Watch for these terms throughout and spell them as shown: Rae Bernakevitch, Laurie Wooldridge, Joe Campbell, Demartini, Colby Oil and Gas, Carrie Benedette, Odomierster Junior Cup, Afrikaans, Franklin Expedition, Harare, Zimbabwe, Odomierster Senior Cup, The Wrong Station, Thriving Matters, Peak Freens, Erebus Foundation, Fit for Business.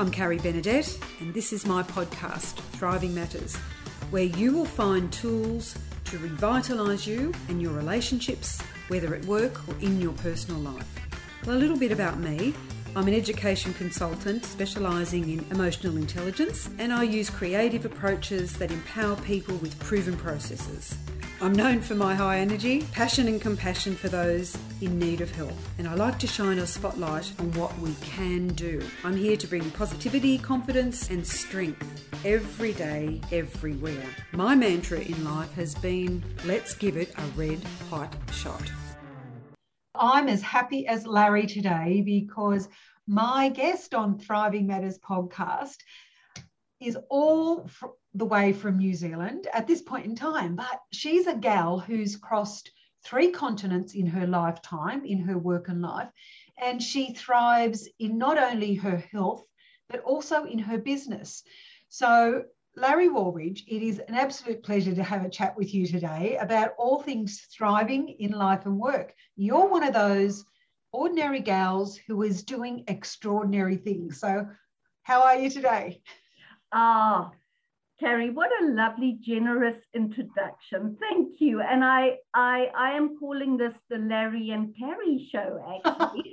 I'm Carrie Benedette, and this is my podcast, Thriving Matters, where you will find tools to revitalise you and your relationships, whether at work or in your personal life. Well, a little bit about me. I'm an education consultant specialising in emotional intelligence, and I use creative approaches that empower people with proven processes. I'm known for my high energy, passion and compassion for those in need of help. And I like to shine a spotlight on what we can do. I'm here to bring positivity, confidence and strength every day, everywhere. My mantra in life has been, let's give it a red hot shot. I'm as happy as Larry today because my guest on Thriving Matters podcast is all the way from New Zealand at this point in time, but she's a gal who's crossed three continents in her lifetime, in her work and life, and she thrives in not only her health, but also in her business. So Laurie Wooldridge, it is an absolute pleasure to have a chat with you today about all things thriving in life and work. You're one of those ordinary gals who is doing extraordinary things. So how are you today? Oh, Carrie, what a lovely, generous introduction. Thank you. And I am calling this the Larry and Carrie show, actually.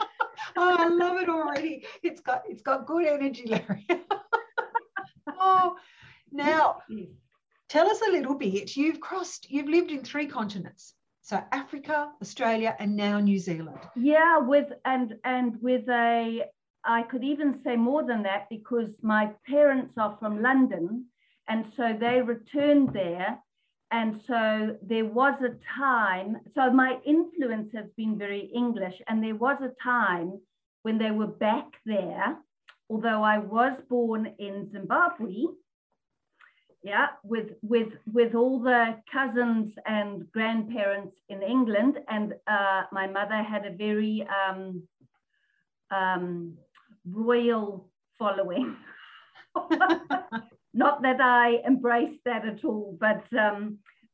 Oh, I love it already. It's got good energy, Larry. Oh, now, tell us a little bit. You've lived in three continents. So Africa, Australia, and now New Zealand. Yeah, I could even say more than that because my parents are from London, and so they returned there. And so there was a time, so my influence has been very English, and there was a time when they were back there, although I was born in Zimbabwe, yeah, with all the cousins and grandparents in England. And my mother had a very royal following. Not that I embraced that at all, but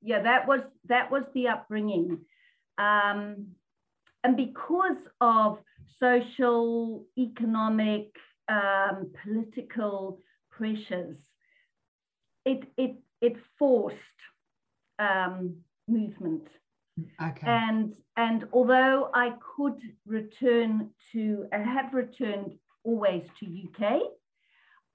yeah, that was the upbringing. And because of social, economic, political pressures, it forced movement. Okay. And although I could have returned always to UK,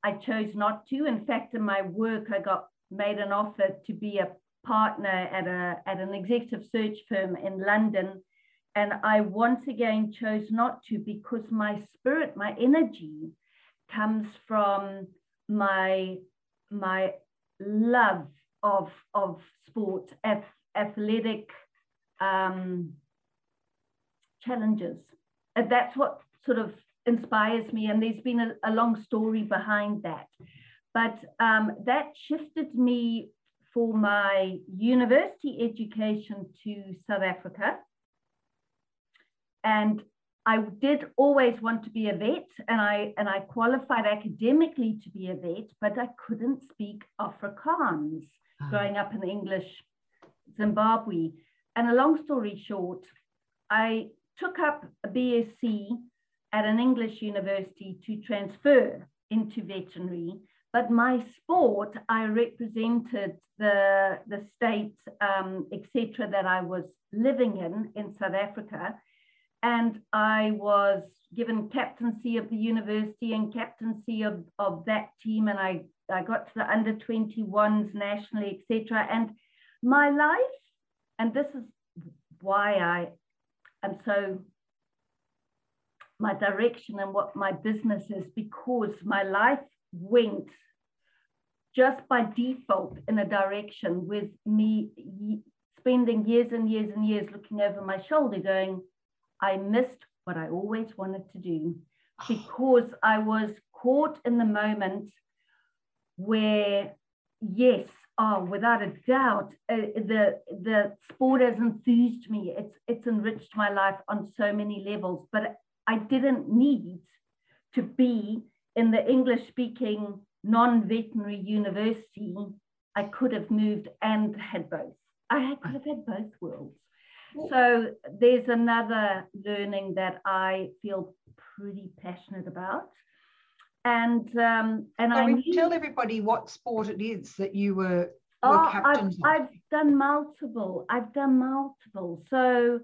I chose not to. In fact, in my work, I got made an offer to be a partner at an executive search firm in London, and I once again chose not to because my spirit, my energy, comes from my love of sport, athletic. Challenges. And that's what sort of inspires me. And there's been a long story behind that. But that shifted me for my university education to South Africa. And I did always want to be a vet, and I qualified academically to be a vet, but I couldn't speak Afrikaans growing up in English Zimbabwe. And a long story short, I took up a BSc at an English university to transfer into veterinary, but my sport, I represented the state, etc., that I was living in South Africa. And I was given captaincy of the university and captaincy of that team. And I got to the under 21s nationally, etc. And my life, and this is why I am so, my direction and what my business is, because my life went just by default in a direction with me spending years and years and years looking over my shoulder going, I missed what I always wanted to do because I was caught in the moment where, yes, oh, without a doubt, the sport has enthused me. It's enriched my life on so many levels, but I didn't need to be in the English-speaking non-veterinary university. I could have moved and had both. I could have had both worlds. So there's another learning that I feel pretty passionate about. And so I need... Tell everybody what sport it is that you were. I've done multiple. So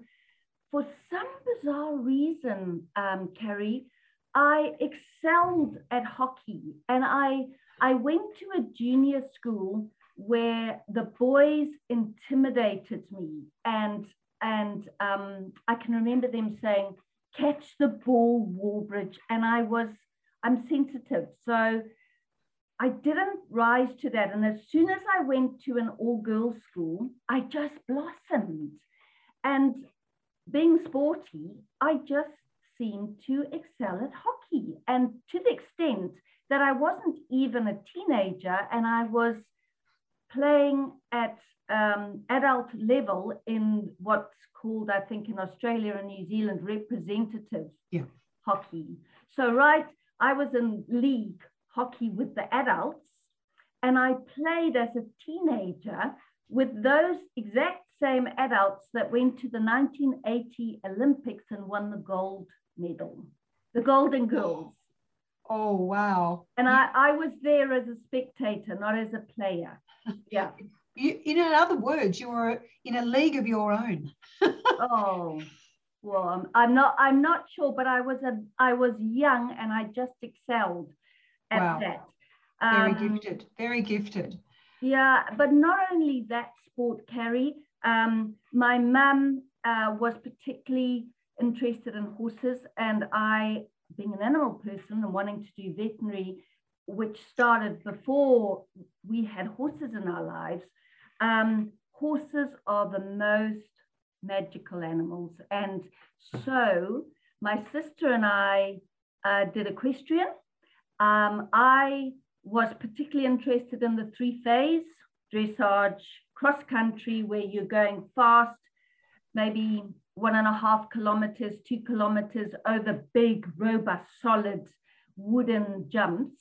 for some bizarre reason, Carrie, I excelled at hockey, and I went to a junior school where the boys intimidated me, and I can remember them saying, "Catch the ball, Wooldridge," and I'm sensitive, so I didn't rise to that. And as soon as I went to an all-girls school, I just blossomed. And being sporty, I just seemed to excel at hockey. And to the extent that I wasn't even a teenager, and I was playing at adult level in what's called, I think in Australia and New Zealand, representative hockey. So I was in league hockey with the adults, and I played as a teenager with those exact same adults that went to the 1980 Olympics and won the gold medal, the Golden Girls. Oh, wow. And I was there as a spectator, not as a player. Yeah. In other words, you were in a league of your own. Oh, well, I'm not sure, but I was young, and I just excelled at that. Very gifted. Yeah, but not only that sport, Carrie. My mum was particularly interested in horses, and I, being an animal person and wanting to do veterinary, which started before we had horses in our lives. Horses are the most magical animals, and so my sister and I did equestrian. I was particularly interested in the three-phase dressage cross country, where you're going fast, maybe 1.5 kilometers, 2 kilometers, over big robust solid wooden jumps,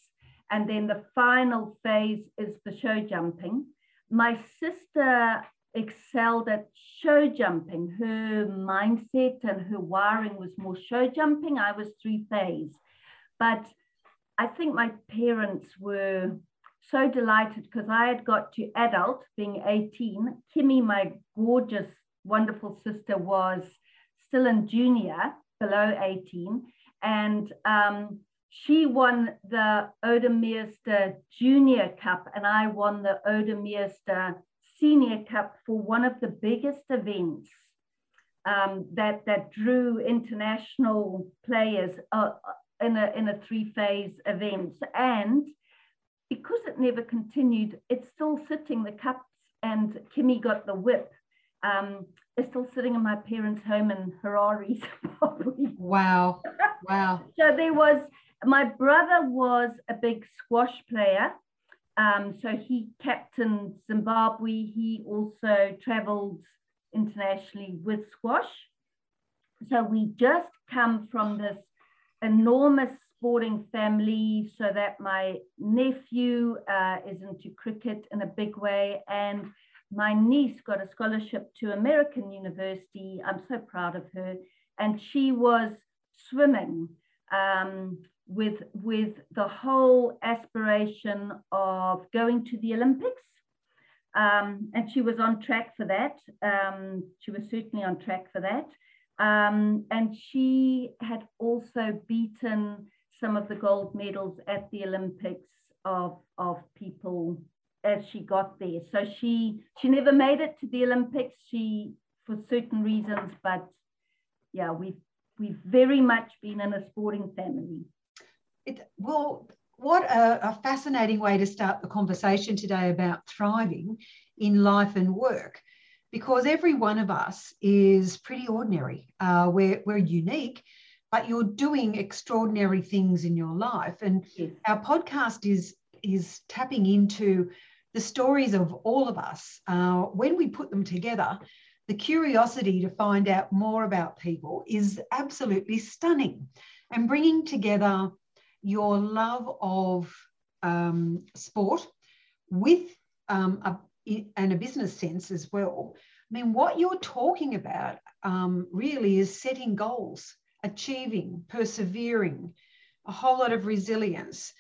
and then the final phase is the show jumping. My sister excelled at show jumping. Her mindset and her wiring was more show jumping. I was three phase. But I think my parents were so delighted because I had got to adult, being 18. Kimmy, my gorgeous, wonderful sister, was still in junior, below 18. And she won the Odomierster Junior Cup, and I won the Odomierster Senior Cup for one of the biggest events that drew international players in a three-phase event. And because it never continued, it's still sitting, the cups, and Kimmy got the whip. It's still sitting in my parents' home in Harare. Wow, wow. So there was, my brother was a big squash player. So he captained Zimbabwe. He also traveled internationally with squash. So we just come from this enormous sporting family, so that my nephew is into cricket in a big way, and my niece got a scholarship to American University. I'm so proud of her. And she was swimming with the whole aspiration of going to the Olympics. And she was on track for that. She was certainly on track for that. And she had also beaten some of the gold medals at the Olympics of people as she got there. So she never made it to the Olympics, for certain reasons, but yeah, we've very much been in a sporting family. What a fascinating way to start the conversation today about thriving in life and work, because every one of us is pretty ordinary. We're unique, but you're doing extraordinary things in your life. And our podcast is tapping into the stories of all of us. When we put them together, the curiosity to find out more about people is absolutely stunning. And bringing together your love of sport with a business sense as well. I mean, what you're talking about really is setting goals, achieving, persevering, a whole lot of resilience,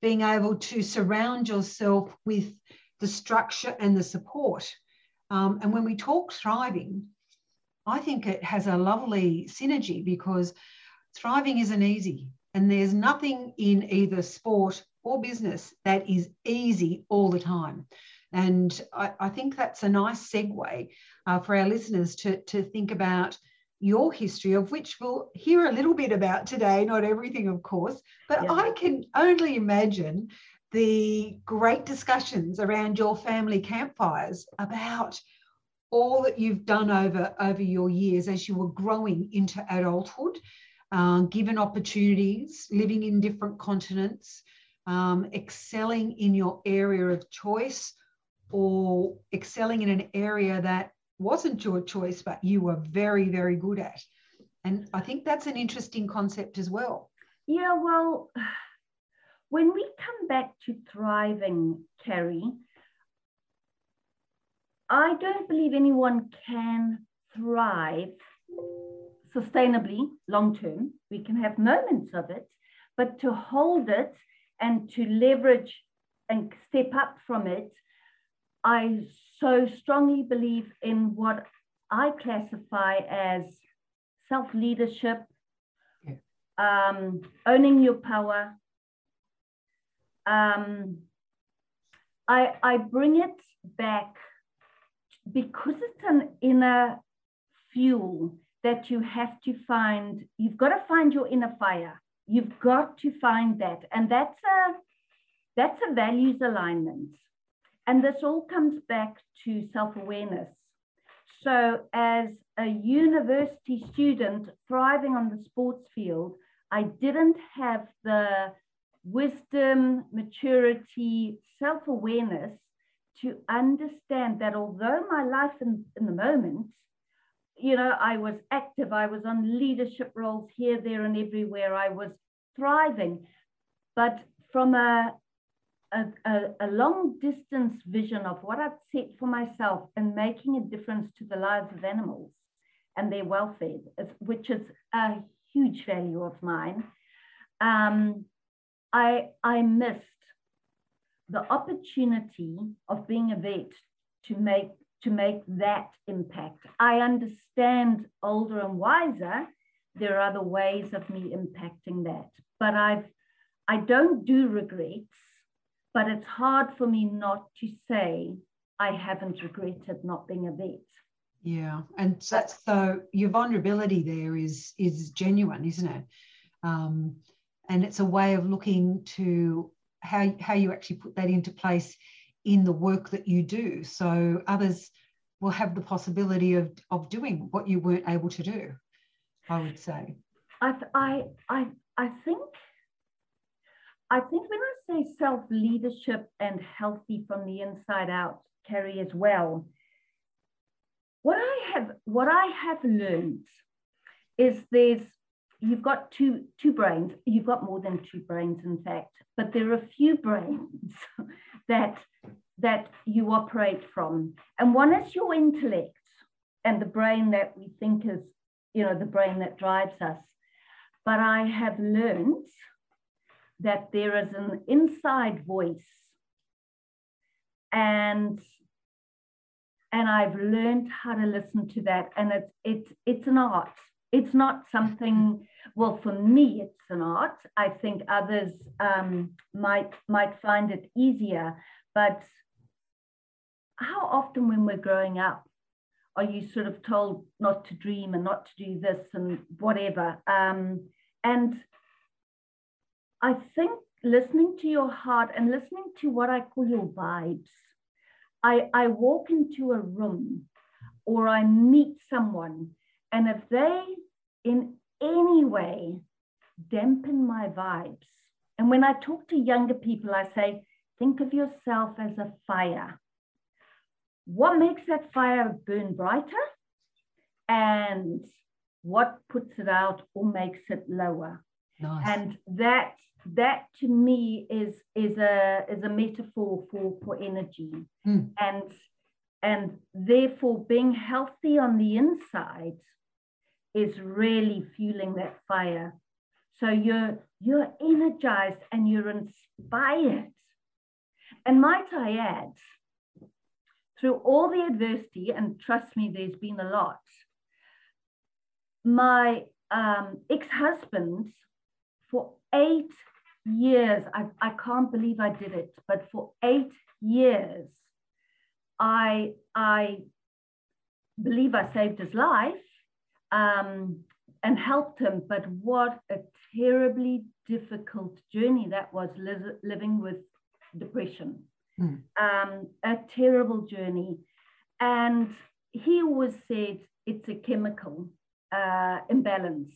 being able to surround yourself with the structure and the support. And when we talk thriving, I think it has a lovely synergy, because thriving isn't easy, and there's nothing in either sport or business that is easy all the time. And I think that's a nice segue for our listeners to think about your history, of which we'll hear a little bit about today, not everything, of course, but yeah. I can only imagine the great discussions around your family campfires about all that you've done over your years as you were growing into adulthood, given opportunities, living in different continents, excelling in your area of choice, or excelling in an area that wasn't your choice, but you were very, very good at. And I think that's an interesting concept as well. Yeah, well, when we come back to thriving, Carrie, I don't believe anyone can thrive sustainably long term. We can have moments of it, but to hold it and to leverage and step up from it, I so strongly believe in what I classify as self-leadership, yeah. Owning your power. I bring it back because it's an inner fuel that you have to find. You've got to find your inner fire. You've got to find that. And that's a values alignment. And this all comes back to self-awareness. So as a university student thriving on the sports field, I didn't have the wisdom, maturity, self-awareness to understand that although my life in the moment, you know, I was active, I was on leadership roles here, there, and everywhere, I was thriving. But from a long distance vision of what I've set for myself and making a difference to the lives of animals and their welfare, which is a huge value of mine, I missed the opportunity of being a vet to make that impact. I understand older and wiser, there are other ways of me impacting that, but I don't do regrets. But it's hard for me not to say I haven't regretted not being a vet. Yeah, and that's so your vulnerability there is genuine, isn't it? And it's a way of looking to how you actually put that into place in the work that you do, so others will have the possibility of doing what you weren't able to do. I would say. I think when I say self-leadership and healthy from the inside out, Carrie, as well, what I have learned is you've got two brains. You've got more than two brains, in fact, but there are a few brains that you operate from. And one is your intellect and the brain that we think is, you know, the brain that drives us. But I have learned that there is an inside voice, and I've learned how to listen to that. And it's an art. It's not something, well, for me, it's an art. I think others might find it easier, but how often when we're growing up, are you sort of told not to dream and not to do this and whatever? And I think listening to your heart and listening to what I call your vibes. I walk into a room or I meet someone, and if they in any way dampen my vibes, and when I talk to younger people, I say, think of yourself as a fire. What makes that fire burn brighter? And what puts it out or makes it lower? Nice. And that to me is a metaphor for energy. Mm. And therefore being healthy on the inside is really fueling that fire. So you're energized and you're inspired. And might I add, through all the adversity, and trust me, there's been a lot, my ex-husband, for 8 years, I can't believe I did it, but for 8 years, I believe I saved his life and helped him. But what a terribly difficult journey that was, living with depression. Mm. A terrible journey. And he always said it's a chemical imbalance.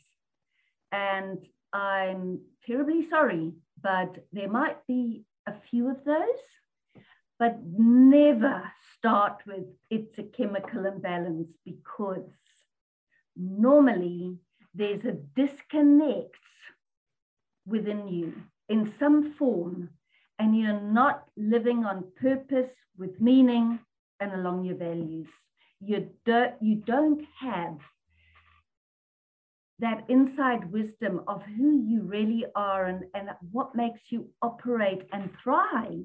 And I'm terribly sorry, but there might be a few of those, but never start with it's a chemical imbalance, because normally there's a disconnect within you in some form, and you're not living on purpose with meaning and along your values. You don't have that inside wisdom of who you really are and what makes you operate and thrive.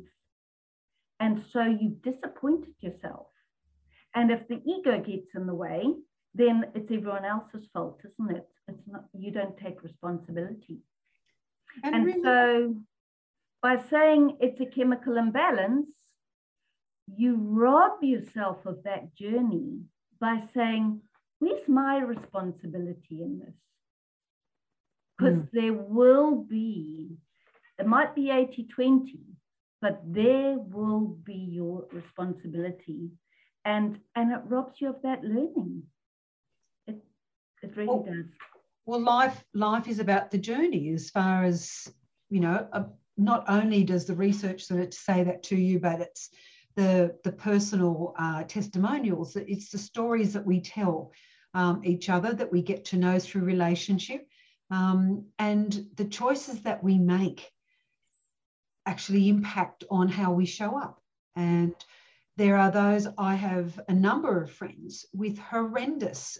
And so you've disappointed yourself. And if the ego gets in the way, then it's everyone else's fault, isn't it? It's not, you don't take responsibility. And really, so by saying it's a chemical imbalance, you rob yourself of that journey by saying, where's my responsibility in this? Because there will be, it might be 80-20, but there will be your responsibility. And it robs you of that learning. It really does. Well, life is about the journey, as far as, you know, not only does the research say that to you, but it's the personal testimonials. It's the stories that we tell each other, that we get to know through relationship, and the choices that we make actually impact on how we show up. And there are those, I have a number of friends with horrendous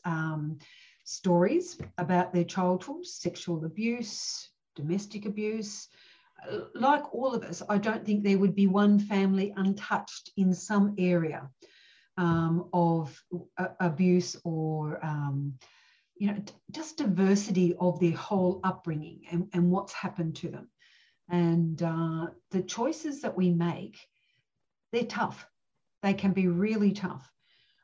stories about their childhood, sexual abuse, domestic abuse. Like all of us, I don't think there would be one family untouched in some area of abuse, or, you know, just diversity of their whole upbringing and what's happened to them. And the choices that we make, they're tough. They can be really tough.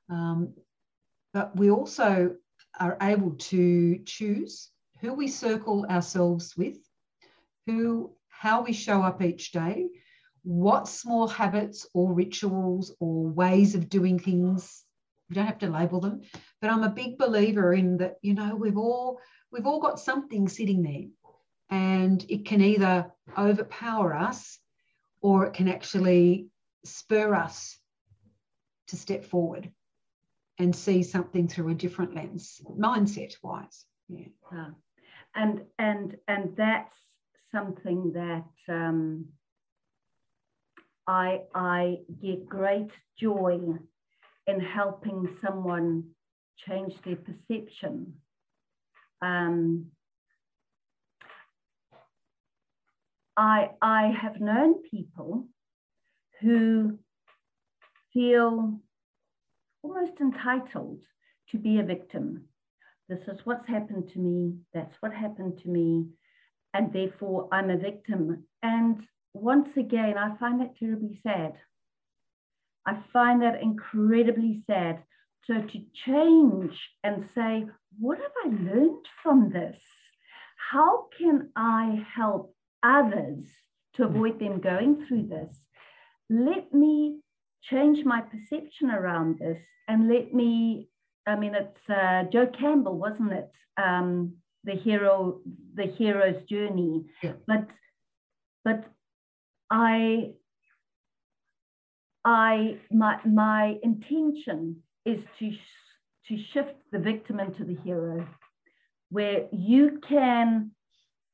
But we also are able to choose who we circle ourselves with, how we show up each day, what small habits or rituals or ways of doing things. We don't have to label them, but I'm a big believer in that, you know, we've all got something sitting there, and it can either overpower us or it can actually spur us to step forward and see something through a different lens, mindset wise. Yeah. And that's something that I get great joy in, helping someone change their perception. I have known people who feel almost entitled to be a victim. This is what's happened to me. That's what happened to me. And therefore, I'm a victim. And once again, I find that terribly sad. I find that incredibly sad. So to change and say, what have I learned from this? How can I help others to avoid them going through this? Let me change my perception around this. And let me, I mean, it's Joe Campbell, wasn't it? The hero's journey, yeah. But my intention is to shift the victim into the hero, where you can,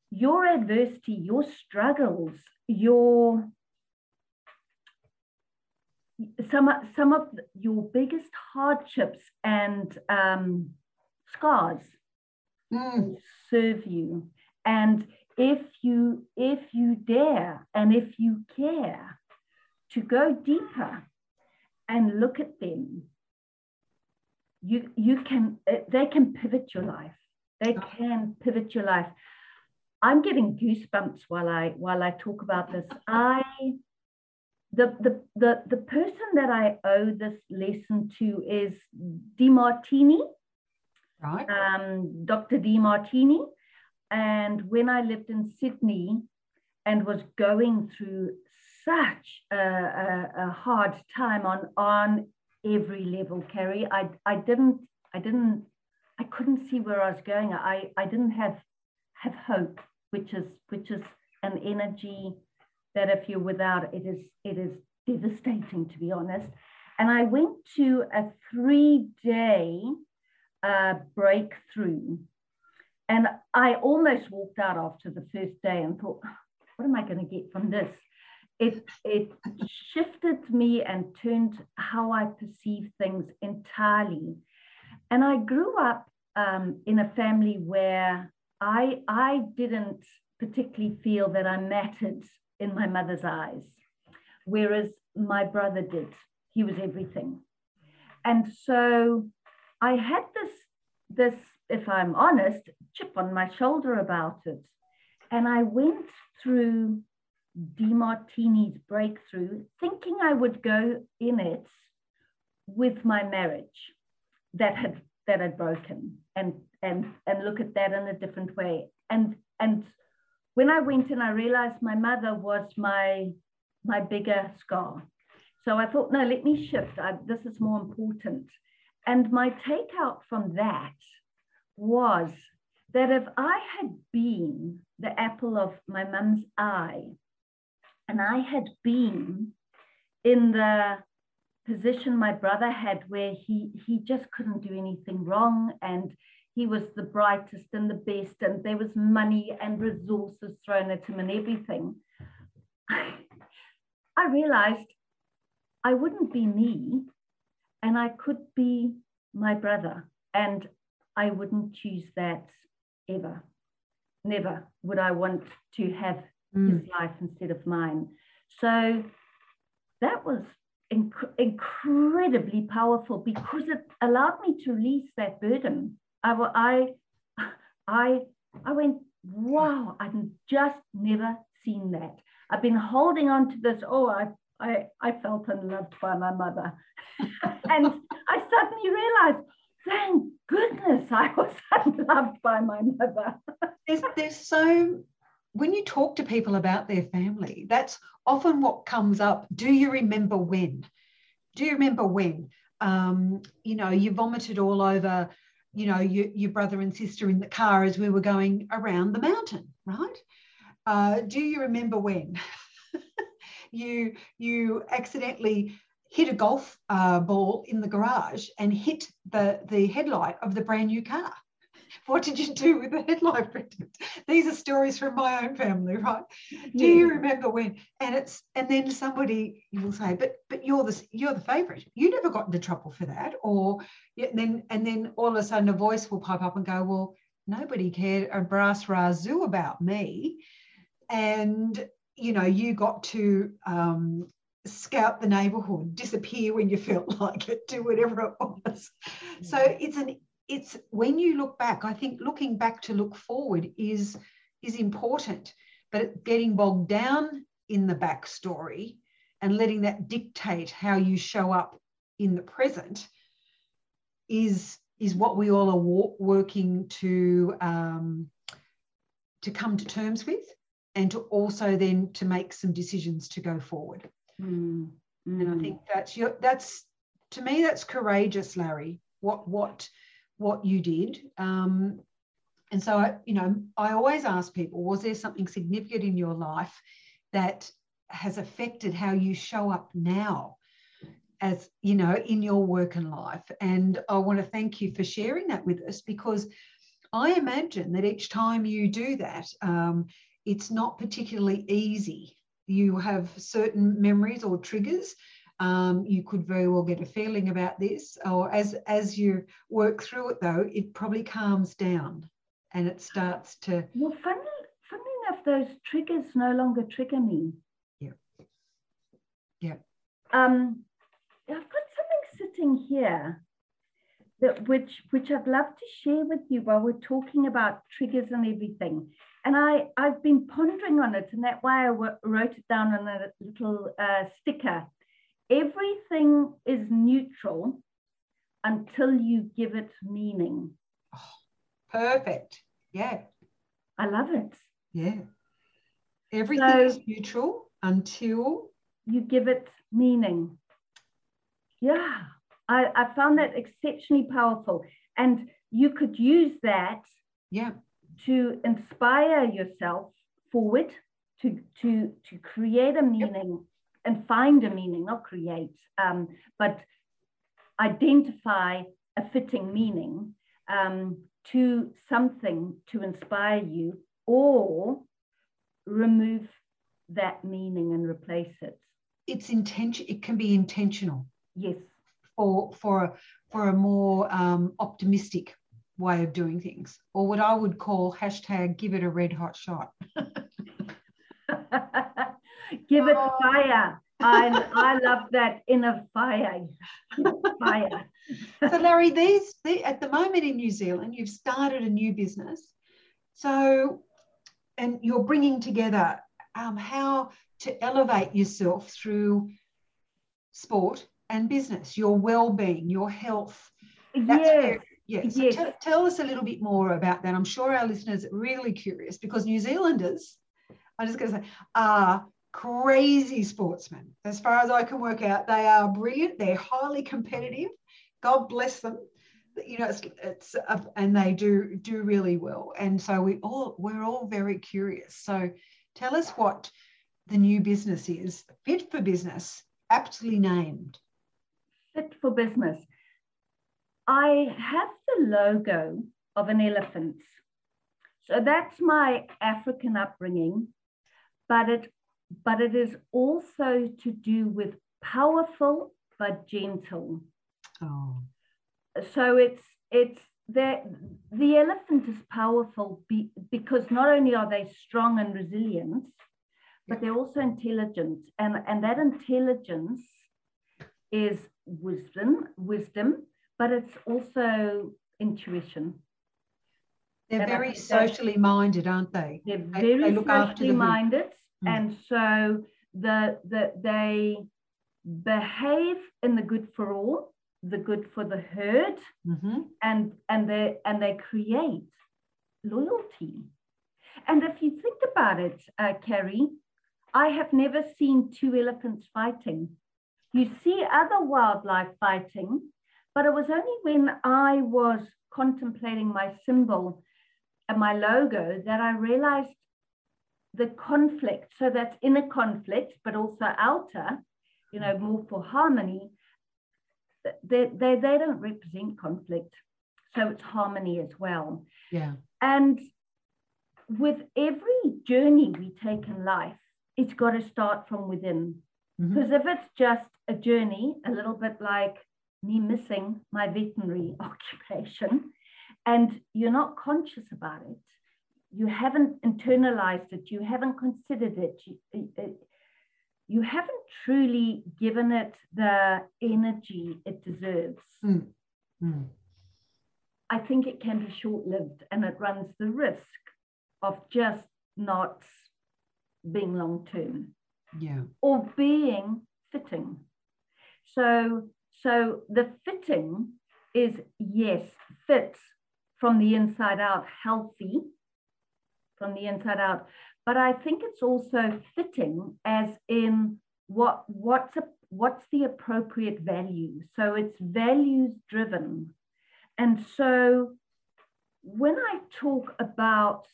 your adversity, your struggles, your some of your biggest hardships and scars. Serve you And if you dare and if you care to go deeper and look at them, they can pivot your life. They can pivot your life. I'm getting goosebumps while I talk about this. The person that I owe this lesson to is Demartini, right? Dr. Demartini. And when I lived in Sydney and was going through such a hard time on every level, Carrie, I couldn't see where I was going. I didn't have hope, which is an energy that if you're without, it is devastating, to be honest. And I went to a 3-day breakthrough, and I almost walked out after the first day and thought, what am I going to get from this? It shifted me and turned how I perceive things entirely. And I grew up in a family where I didn't particularly feel that I mattered in my mother's eyes, whereas my brother did. He was everything. And so I had this, if I'm honest, chip on my shoulder about it. And I went through Demartini's breakthrough thinking I would go in it with my marriage that had broken and look at that in a different way. And when I went in, I realized my mother was my bigger scar. So I thought, no, let me shift. This is more important. And my takeout from that was that if I had been the apple of my mum's eye, and I had been in the position my brother had where he just couldn't do anything wrong, and he was the brightest and the best, and there was money and resources thrown at him and everything, I realized I wouldn't be me, and I could be my brother, and I wouldn't choose that ever. Never would I want to have his life instead of mine. So that was incredibly powerful because it allowed me to release that burden. I went, wow, I've just never seen that. I've been holding on to this, I felt unloved by my mother. And I suddenly realized, thank goodness I was unloved by my mother. There's so, when you talk to people about their family, that's often what comes up. Do you remember when? Do you remember when? You know, you vomited all over, you know, your brother and sister in the car as we were going around the mountain, right? Do you remember when you accidentally hit a golf ball in the garage and hit the headlight of the brand new car? What did you do with the headlight, Bridget? These are stories from my own family, right? Yeah. Do you remember when? And then somebody will say, but you're the favourite. You never got into trouble for that. Or and then all of a sudden a voice will pipe up and go, well, nobody cared a brass razoo about me. And you know, you got to scout the neighbourhood, disappear when you felt like it, do whatever it was. Yeah. So it's when you look back, I think looking back to look forward is important, but getting bogged down in the backstory and letting that dictate how you show up in the present is what we all are working to come to terms with, and to also then to make some decisions to go forward. Mm. Mm. And I think that's to me, that's courageous, Laurie, what you did. And so, I always ask people, was there something significant in your life that has affected how you show up now, as, you know, in your work and life? And I want to thank you for sharing that with us, because I imagine that each time you do that, it's not particularly easy. You have certain memories or triggers. You could very well get a feeling about this, or as you work through it, though, it probably calms down and it starts to... Well, funnily, those triggers no longer trigger me. Yeah. Yeah. I've got something sitting here that which I'd love to share with you while we're talking about triggers and everything. And I've been pondering on it, and that's why I wrote it down on a little sticker. Everything is neutral until you give it meaning. Oh, perfect. Yeah. I love it. Yeah. Everything is neutral until you give it meaning. Yeah. I found that exceptionally powerful. And you could use that to inspire yourself forward, to create a meaning and find a meaning, not create, but identify a fitting meaning to something to inspire you, or remove that meaning and replace it. It's intention. It can be intentional. Yes. For a more optimistic way of doing things, or what I would call # give it a red hot shot. Give it fire. I love that, inner fire. Fire. So Laurie, at the moment in New Zealand, you've started a new business. So, and you're bringing together how to elevate yourself through sport and business, your well-being, your health. Yes. So tell us a little bit more about that. I'm sure our listeners are really curious, because New Zealanders, I'm just going to say, are crazy sportsmen. As far as I can work out, they are brilliant. They're highly competitive. God bless them. You know, and they do really well. And so we're all very curious. So tell us what the new business is, Fit for Business, aptly named. Fit for Business. I have the logo of an elephant. So that's my African upbringing, but it is also to do with powerful but gentle. Oh. So it's the elephant is powerful because not only are they strong and resilient, but they're also intelligent, and that intelligence is wisdom, but it's also intuition. They're very socially minded, aren't they? They're very socially minded. And so they behave in the good for all, the good for the herd, and they create loyalty. And if you think about it, Carrie, I have never seen two elephants fighting. You see other wildlife fighting, but it was only when I was contemplating my symbol and my logo that I realized the conflict. So that's inner conflict, but also outer, you know, more for harmony. They don't represent conflict. So it's harmony as well. Yeah. And with every journey we take in life, it's got to start from within. Because if it's just a journey, a little bit like me missing my veterinary occupation, and you're not conscious about it, you haven't internalized it, you haven't considered it, you haven't truly given it the energy it deserves. I think it can be short-lived, and it runs the risk of just not being long-term. Yeah. Or being fitting. So the fitting is, yes, fit from the inside out, healthy from the inside out. But I think it's also fitting as in what's the appropriate value. So it's values driven. And so when I talk about,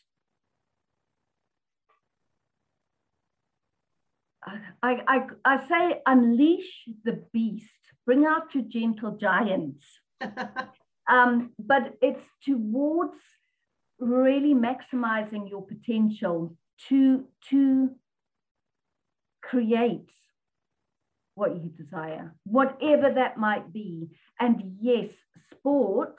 I say, unleash the beast, bring out your gentle giants. But it's towards really maximizing your potential to create what you desire, whatever that might be. And yes, sport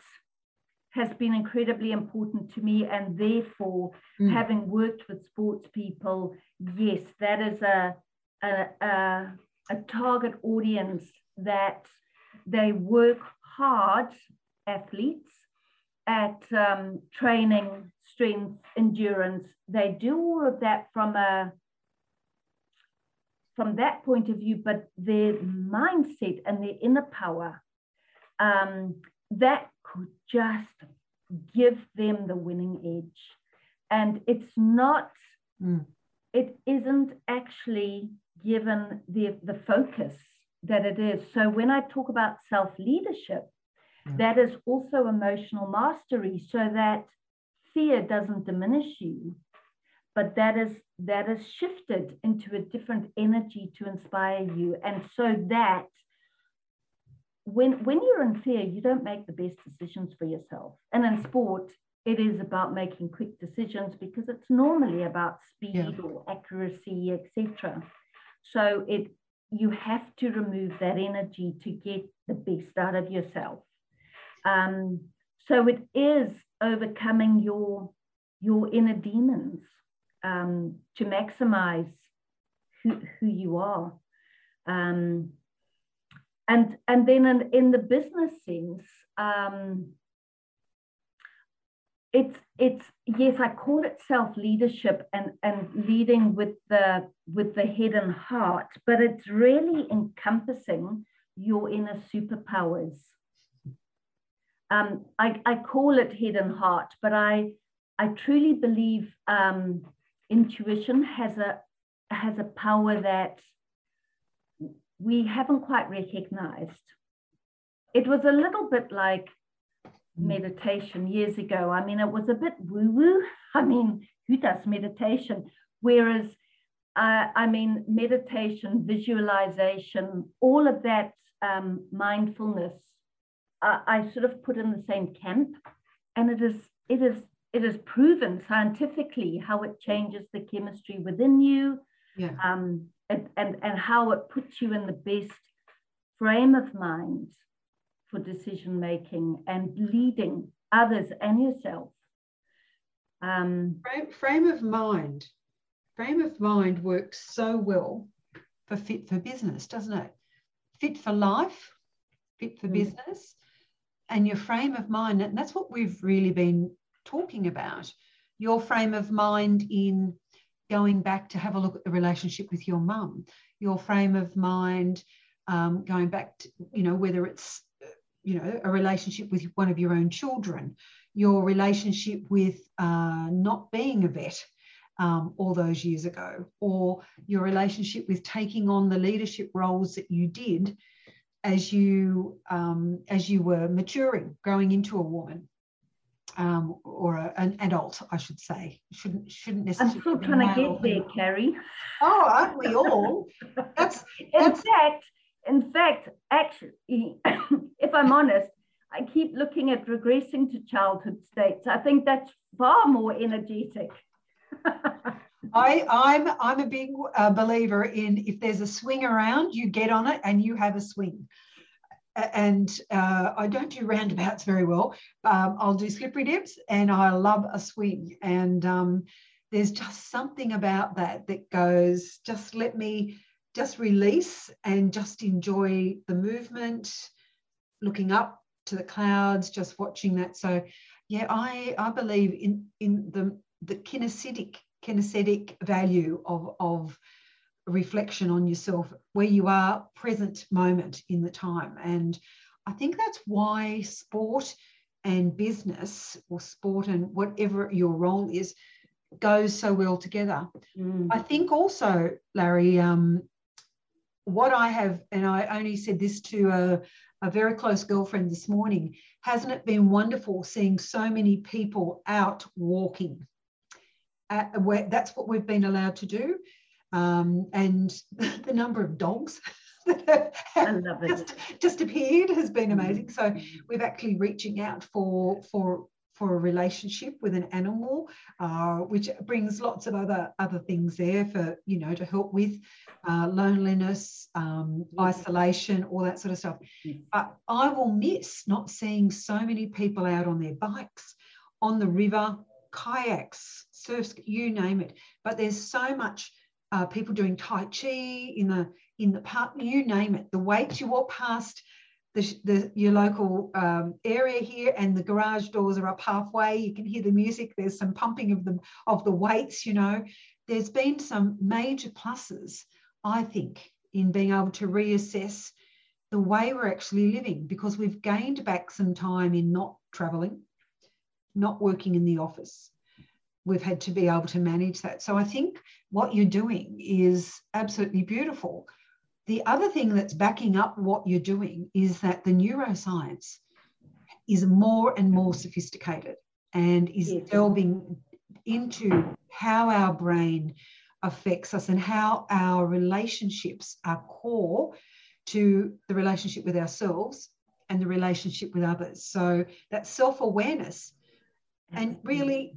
has been incredibly important to me. And therefore, having worked with sports people, yes, that is a target audience that they work hard, athletes, at training, strength, endurance. They do all of that from that point of view, but their mindset and their inner power, that could just give them the winning edge. And it's not, it isn't actually given the focus that it is. So when I talk about self-leadership, that is also emotional mastery, so that fear doesn't diminish you, but that is shifted into a different energy to inspire you. And so that when you're in fear, you don't make the best decisions for yourself. And in sport, it is about making quick decisions because it's normally about speed or accuracy, etc. So you have to remove that energy to get the best out of yourself. So it is overcoming your inner demons to maximize who you are. And then in the business sense, it's yes, I call it self-leadership and leading with the head and heart, but it's really encompassing your inner superpowers. I call it head and heart, but I truly believe intuition has a power that we haven't quite recognized. It was a little bit like meditation years ago. I mean, it was a bit woo-woo. I mean, who does meditation? Whereas, I mean, meditation, visualization, all of that mindfulness, I sort of put in the same camp, and it is proven scientifically how it changes the chemistry within you, and how it puts you in the best frame of mind for decision making and leading others and yourself. Frame of mind works so well for Fit for Business, doesn't it? Fit for life, Fit for Business. And your frame of mind, and that's what we've really been talking about, your frame of mind in going back to have a look at the relationship with your mum, your frame of mind going back to, whether it's, a relationship with one of your own children, your relationship with not being a vet all those years ago, or your relationship with taking on the leadership roles that you did as you were maturing, growing into a woman, or an adult, I should say. Shouldn't necessarily. I'm still trying to get there, Carrie. Oh, aren't we all? In fact, actually, if I'm honest, I keep looking at regressing to childhood states. I think that's far more energetic. I'm a big believer in, if there's a swing around, you get on it and you have a swing. And I don't do roundabouts very well. I'll do slippery dips, and I love a swing. And there's just something about that goes, just let me just release and just enjoy the movement, looking up to the clouds, just watching that. So, yeah, I believe in the kinesthetic value of reflection on yourself, where you are present moment in the time. And I think that's why sport and business, or sport and whatever your role is, goes so well together. I think also, Larry, what I have, and I only said this to a very close girlfriend this morning, hasn't it been wonderful seeing so many people out walking? That's what we've been allowed to do, and the number of dogs that have just appeared has been amazing. So we're actually reaching out for for a relationship with an animal, which brings lots of other things there for, you know, to help with loneliness, isolation, all that sort of stuff. But I will miss not seeing so many people out on their bikes, on the river, kayaks, surfs, you name it. But there's so much people doing tai chi in the park, you name it. The weights, you walk past your local area here, and the garage doors are up halfway. You can hear the music. There's some pumping of the weights, you know. There's been some major pluses, I think, in being able to reassess the way we're actually living, because we've gained back some time in not travelling, not working in the office. We've had to be able to manage that. So I think what you're doing is absolutely beautiful. The other thing that's backing up what you're doing is that the neuroscience is more and more sophisticated and is delving into how our brain affects us and how our relationships are core to the relationship with ourselves and the relationship with others. So that self-awareness, and really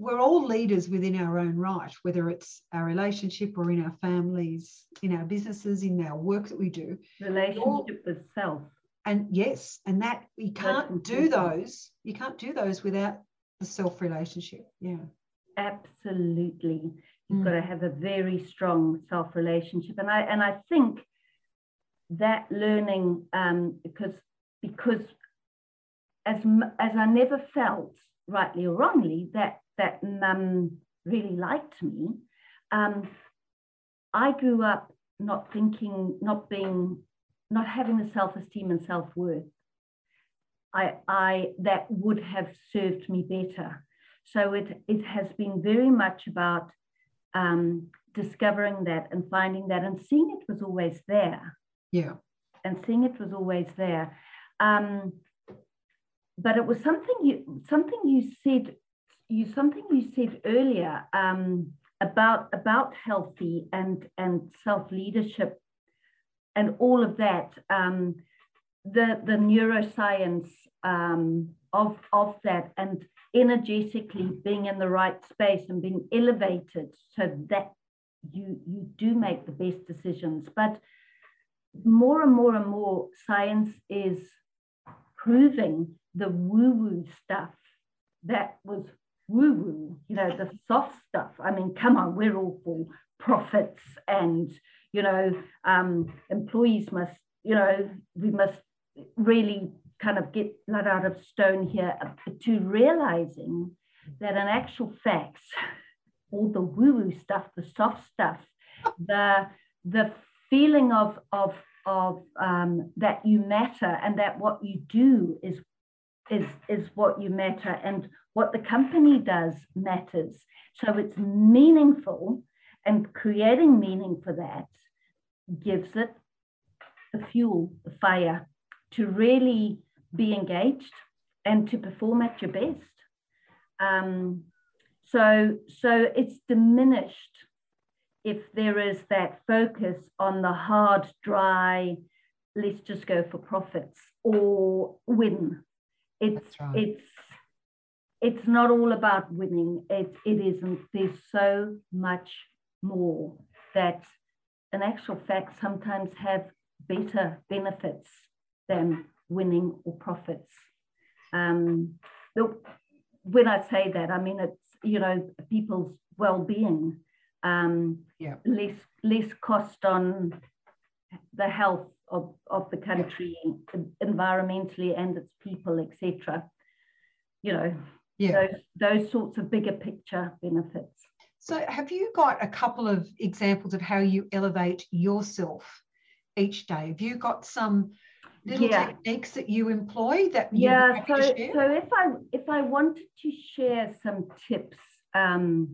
we're all leaders within our own right, whether it's our relationship or in our families, in our businesses, in our work that we do. Relationship with self. And yes, and that you can't do those without the self relationship. Yeah. Absolutely. You've got to have a very strong self relationship. And I think that learning, because as I never felt, rightly or wrongly, that mum really liked me. I grew up not thinking, not having the self-esteem and self-worth that would have served me better. So it has been very much about discovering that and finding that and seeing it was always there. Yeah. And seeing it was always there. But it was something you said earlier about healthy and self-leadership and all of that, the neuroscience of that, and energetically being in the right space and being elevated so that you do make the best decisions. But more and more and more, science is proving the woo-woo stuff that was woo-woo, you know, the soft stuff. I mean, come on, we're all for profits, and, you know, employees must, you know, we must really kind of get blood out of stone here, to realizing that in actual fact, all the woo-woo stuff, the soft stuff, the feeling of that you matter, and that what you do is what you matter, and what the company does matters. So it's meaningful, and creating meaning for that gives it the fuel, the fire, to really be engaged and to perform at your best. So it's diminished if there is that focus on the hard, dry, let's just go for profits or win. It's right. It's not all about winning. It isn't. There's so much more that, in actual fact, sometimes have better benefits than winning or profits. When I say that, I mean it's, you know, people's well-being. Yeah. Less cost on the health of the country, environmentally, and its people, etc. You know, yeah, those sorts of bigger picture benefits. So have you got a couple of examples of how you elevate yourself each day? Have you got some little techniques that you employ that you to share? So if I wanted to share some tips, I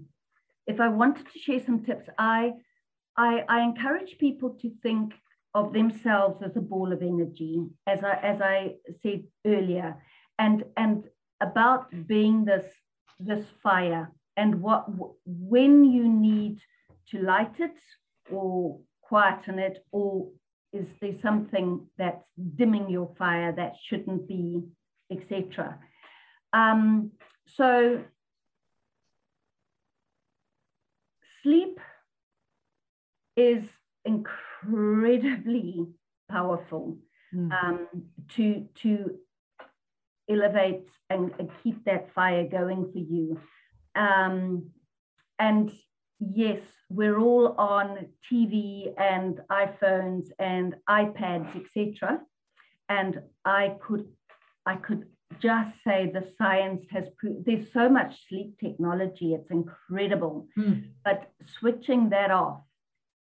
encourage people to think of themselves as a ball of energy, as I said earlier, and about being this fire, and what, when you need to light it or quieten it, or is there something that's dimming your fire that shouldn't be, etc. So sleep is incredibly powerful to elevate and keep that fire going for you. And yes, we're all on TV and iPhones and iPads, etc. And I could just say the science has proved there's so much sleep technology, it's incredible. But switching that off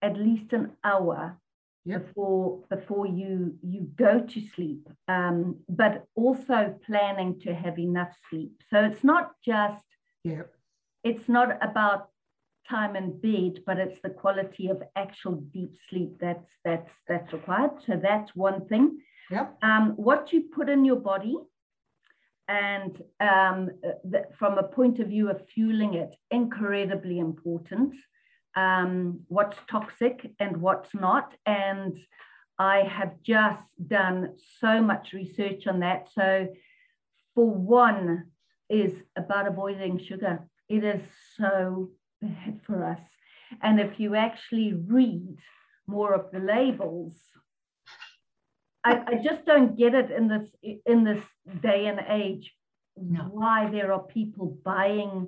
at least an hour before you go to sleep, but also planning to have enough sleep. So it's not just it's not about time in bed, but it's the quality of actual deep sleep that's required. So that's one thing. What you put in your body, and from a point of view of fueling it, incredibly important. What's toxic and what's not. And I have just done so much research on that. So for one is about avoiding sugar. It is so bad for us. And if you actually read more of the labels, I just don't get it in this day and age, why there are people buying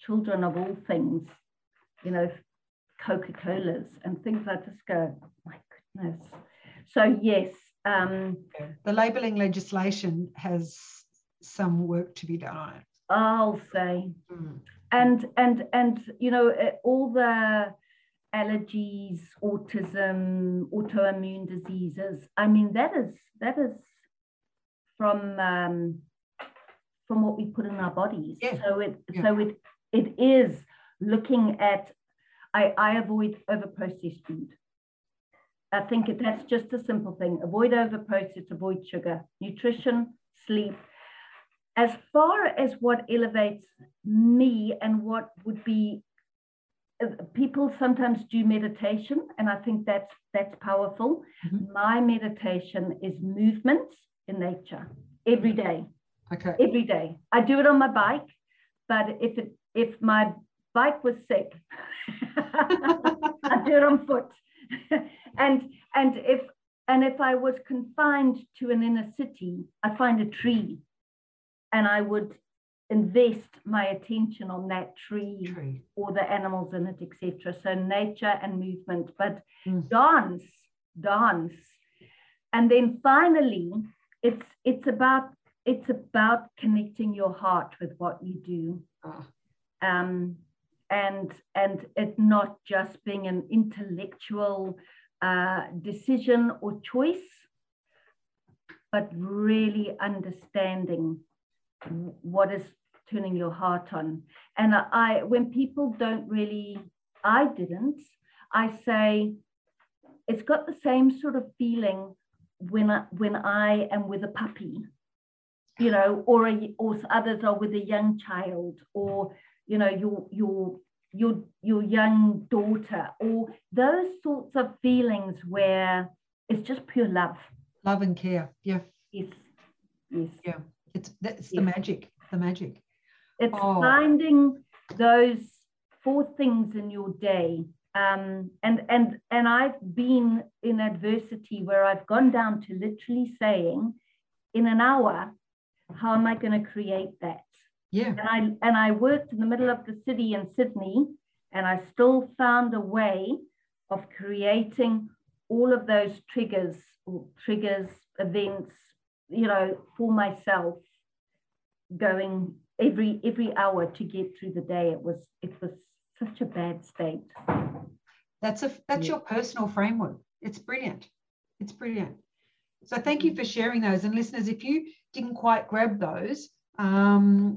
children of all things, Coca-Colas and things like this. Go, oh my goodness. So yes. The labelling legislation has some work to be done on it, I'll say. And all the allergies, autism, autoimmune diseases. I mean, that is from what we put in our bodies. So it is looking at. I avoid overprocessed food. I think that's just a simple thing. Avoid overprocessed. Avoid sugar. Nutrition. Sleep. As far as what elevates me and what would be. People sometimes do meditation, and I think that's powerful. My meditation is movement in nature every day. Okay. Every day. I do it on my bike, but if my bike was sick, I do it on foot. and if I was confined to an inner city, I find a tree, and I would invest my attention on that tree or the animals in it, etc. So nature and movement, but dance, and then finally, it's about connecting your heart with what you do, and it not just being an intellectual decision or choice, but really understanding what is turning your heart on. And when people don't really, I say it's got the same sort of feeling when I am with a puppy, or others are with a young child, or your young daughter, or those sorts of feelings where it's just pure love and care. It's the magic. It's finding those four things in your day. And I've been in adversity where I've gone down to literally saying, in an hour, how am I going to create that? And I worked in the middle of the city in Sydney, and I still found a way of creating all of those triggers, events, for myself, going every hour to get through the day. It was such a bad state. That's your personal framework. It's brilliant. So thank you for sharing those. And listeners, if you didn't quite grab those, some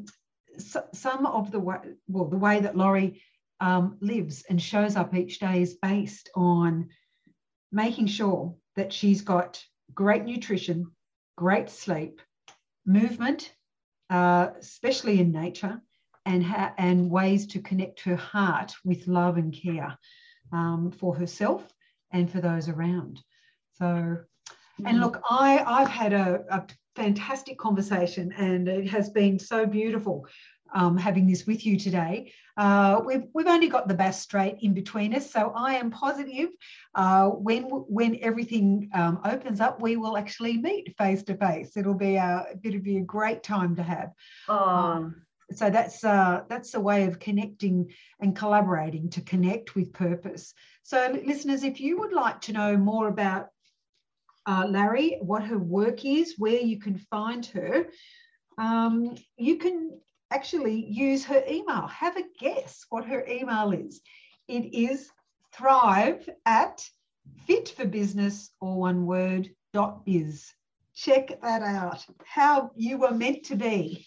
of the way that Laurie lives and shows up each day is based on making sure that she's got great nutrition, great sleep, movement, especially in nature, and ways to connect her heart with love and care for herself and for those around. So, and look, I've had a fantastic conversation, and it has been so beautiful having this with you today. We've only got the Bass Strait in between us, so I am positive when everything opens up, we will actually meet face to face. It'll be a great time to have. So that's a way of connecting and collaborating to connect with purpose. So listeners, if you would like to know more about Laurie, what her work is, where you can find her, you can actually use her email. Have a guess what her email is. It is thrive@fitforbusiness.biz. Check that out. How you were meant to be.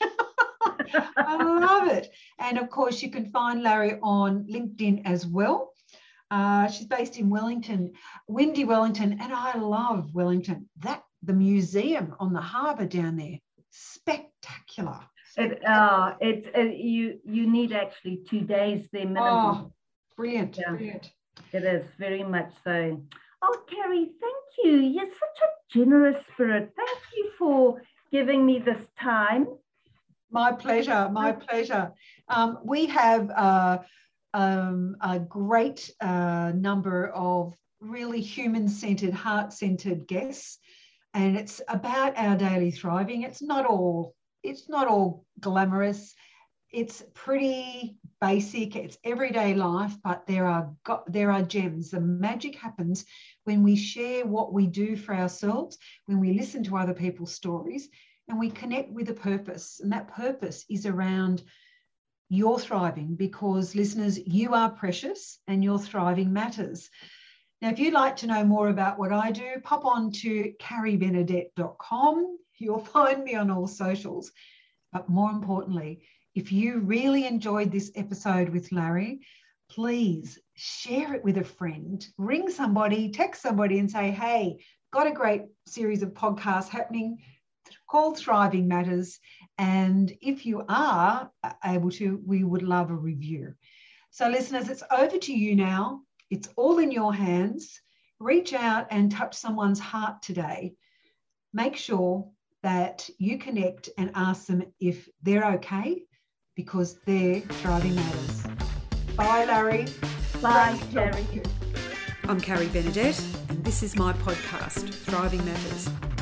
I love it. And of course, you can find Laurie on LinkedIn as well. She's based in Wellington, windy Wellington, and I love Wellington. The museum on the harbour down there, spectacular. You need actually 2 days there minimum. Oh, brilliant, yeah. Brilliant. It is very much so. Oh, Carrie, thank you. You're such a generous spirit. Thank you for giving me this time. My pleasure, my pleasure. We have a great number of really human-centred, heart-centred guests, and it's about our daily thriving. It's not all glamorous. It's pretty basic. It's everyday life, but there are gems. The magic happens when we share what we do for ourselves, when we listen to other people's stories, and we connect with a purpose. And that purpose is around your thriving, because listeners, you are precious and your thriving matters. Now, if you'd like to know more about what I do, pop on to carriebenedette.com. You'll find me on all socials. But more importantly, if you really enjoyed this episode with Laurie, please share it with a friend. Ring somebody, text somebody and say, hey, got a great series of podcasts happening called Thriving Matters, and if you are able to, we would love a review. So listeners, it's over to you now. It's all in your hands. Reach out and touch someone's heart today. Make sure that you connect and ask them if they're okay, because they're Thriving Matters. Bye, Laurie. Bye, Carrie. I'm Carrie Benedette, and this is my podcast, Thriving Matters.